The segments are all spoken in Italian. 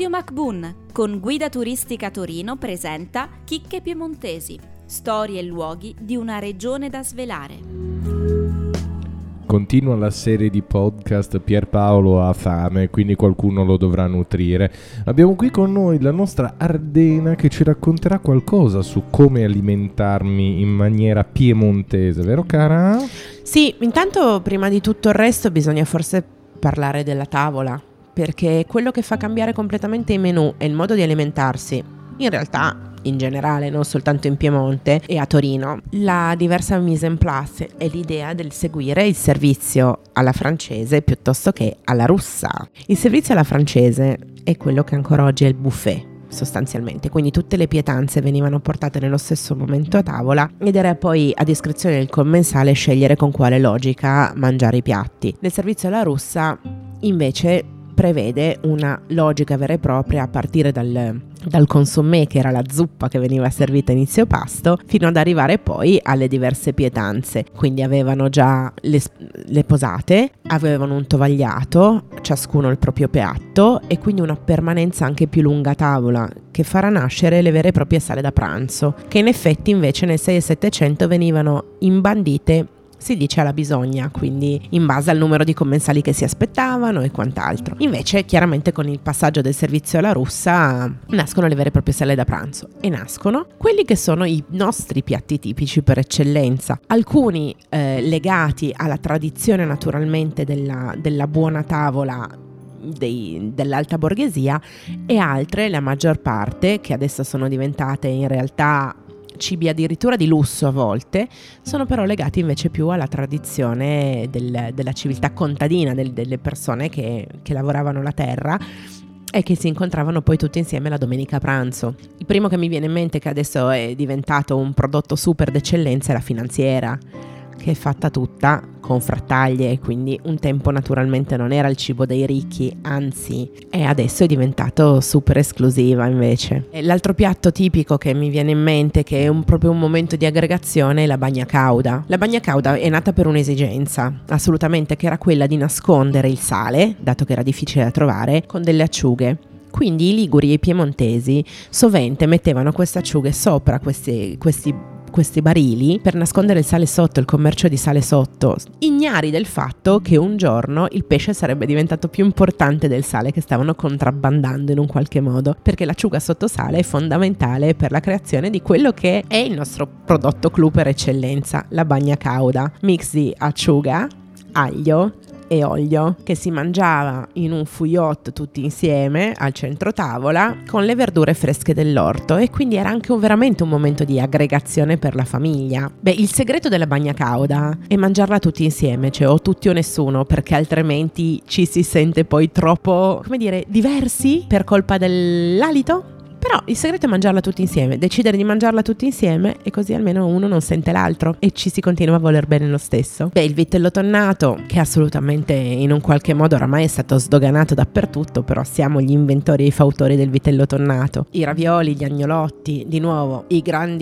Radio M**Bun con Guida Turistica Torino presenta Chicche Piemontesi, storie e luoghi di una regione da svelare. Continua la serie di podcast Pierpaolo ha fame, quindi qualcuno lo dovrà nutrire. Abbiamo qui con noi la nostra Ardena che ci racconterà qualcosa su come alimentarmi in maniera piemontese, vero cara? Sì, intanto prima di tutto il resto bisogna forse parlare della tavola, perché quello che fa cambiare completamente i menù e il modo di alimentarsi, in realtà in generale, non soltanto in Piemonte e a Torino, la diversa mise en place è l'idea del seguire il servizio alla francese piuttosto che alla russa. Il servizio alla francese è quello che ancora oggi è il buffet, sostanzialmente, quindi tutte le pietanze venivano portate nello stesso momento a tavola ed era poi a discrezione del commensale scegliere con quale logica mangiare i piatti. Nel servizio alla russa invece prevede una logica vera e propria a partire dal consommé, che era la zuppa che veniva servita a inizio pasto, fino ad arrivare poi alle diverse pietanze. Quindi avevano già le posate, avevano un tovagliato, ciascuno il proprio piatto, e quindi una permanenza anche più lunga a tavola, che farà nascere le vere e proprie sale da pranzo, che in effetti invece nel 6 e 700 venivano imbandite, si dice alla bisogna, quindi in base al numero di commensali che si aspettavano e quant'altro. Invece chiaramente con il passaggio del servizio alla russa nascono le vere e proprie sale da pranzo e nascono quelli che sono i nostri piatti tipici per eccellenza, alcuni legati alla tradizione naturalmente della buona tavola dell'alta borghesia, e altre, la maggior parte, che adesso sono diventate in realtà cibi addirittura di lusso a volte, sono però legati invece più alla tradizione della civiltà contadina, delle persone che lavoravano la terra e che si incontravano poi tutti insieme la domenica a pranzo. Il primo che mi viene in mente, che adesso è diventato un prodotto super d'eccellenza, è la finanziera, che è fatta tutta con frattaglie, quindi un tempo naturalmente non era il cibo dei ricchi, anzi, e adesso è diventato super esclusiva invece. E l'altro piatto tipico che mi viene in mente, che è proprio un momento di aggregazione, è la bagna cauda. La bagna cauda è nata per un'esigenza, assolutamente, che era quella di nascondere il sale, dato che era difficile da trovare, con delle acciughe. Quindi i liguri e i piemontesi sovente mettevano queste acciughe sopra questi barili per nascondere il sale sotto, il commercio di sale sotto, ignari del fatto che un giorno il pesce sarebbe diventato più importante del sale che stavano contrabbandando in un qualche modo, perché l'acciuga sotto sale è fondamentale per la creazione di quello che è il nostro prodotto clou per eccellenza, la bagna cauda, mix di acciuga, aglio e olio, che si mangiava in un fouillotte tutti insieme al centro tavola con le verdure fresche dell'orto, e quindi era anche veramente un momento di aggregazione per la famiglia. Beh, il segreto della bagna cauda è mangiarla tutti insieme, cioè o tutti o nessuno, perché altrimenti ci si sente poi troppo, diversi per colpa dell'alito. Però il segreto è mangiarla tutti insieme, decidere di mangiarla tutti insieme, e così almeno uno non sente l'altro e ci si continua a voler bene lo stesso. Beh, il vitello tonnato, che assolutamente in un qualche modo oramai è stato sdoganato dappertutto, però siamo gli inventori e i fautori del vitello tonnato. I ravioli, gli agnolotti, di nuovo,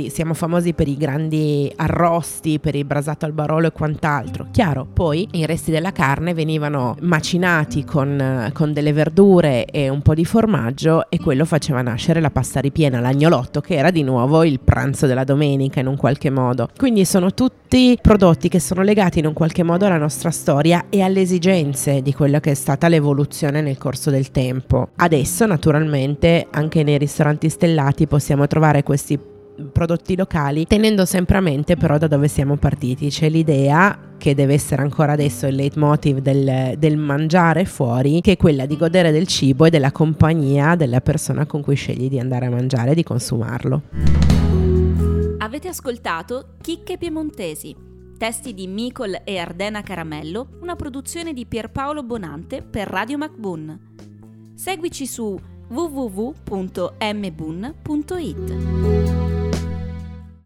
siamo famosi per i grandi arrosti, per il brasato al barolo e quant'altro. Chiaro, poi i resti della carne venivano macinati con delle verdure e un po' di formaggio, e quello faceva nascere la pasta ripiena, l'agnolotto, che era di nuovo il pranzo della domenica in un qualche modo. Quindi sono tutti prodotti che sono legati in un qualche modo alla nostra storia e alle esigenze di quella che è stata l'evoluzione nel corso del tempo. Adesso naturalmente anche nei ristoranti stellati possiamo trovare questi prodotti locali, tenendo sempre a mente però da dove siamo partiti. C'è l'idea, che deve essere ancora adesso il leitmotiv del mangiare fuori, che è quella di godere del cibo e della compagnia della persona con cui scegli di andare a mangiare e di consumarlo. Avete ascoltato Chicche Piemontesi, testi di Micol e Ardena Caramello, una produzione di Pierpaolo Bonante per Radio M**Bun. Seguici su www.mbun.it.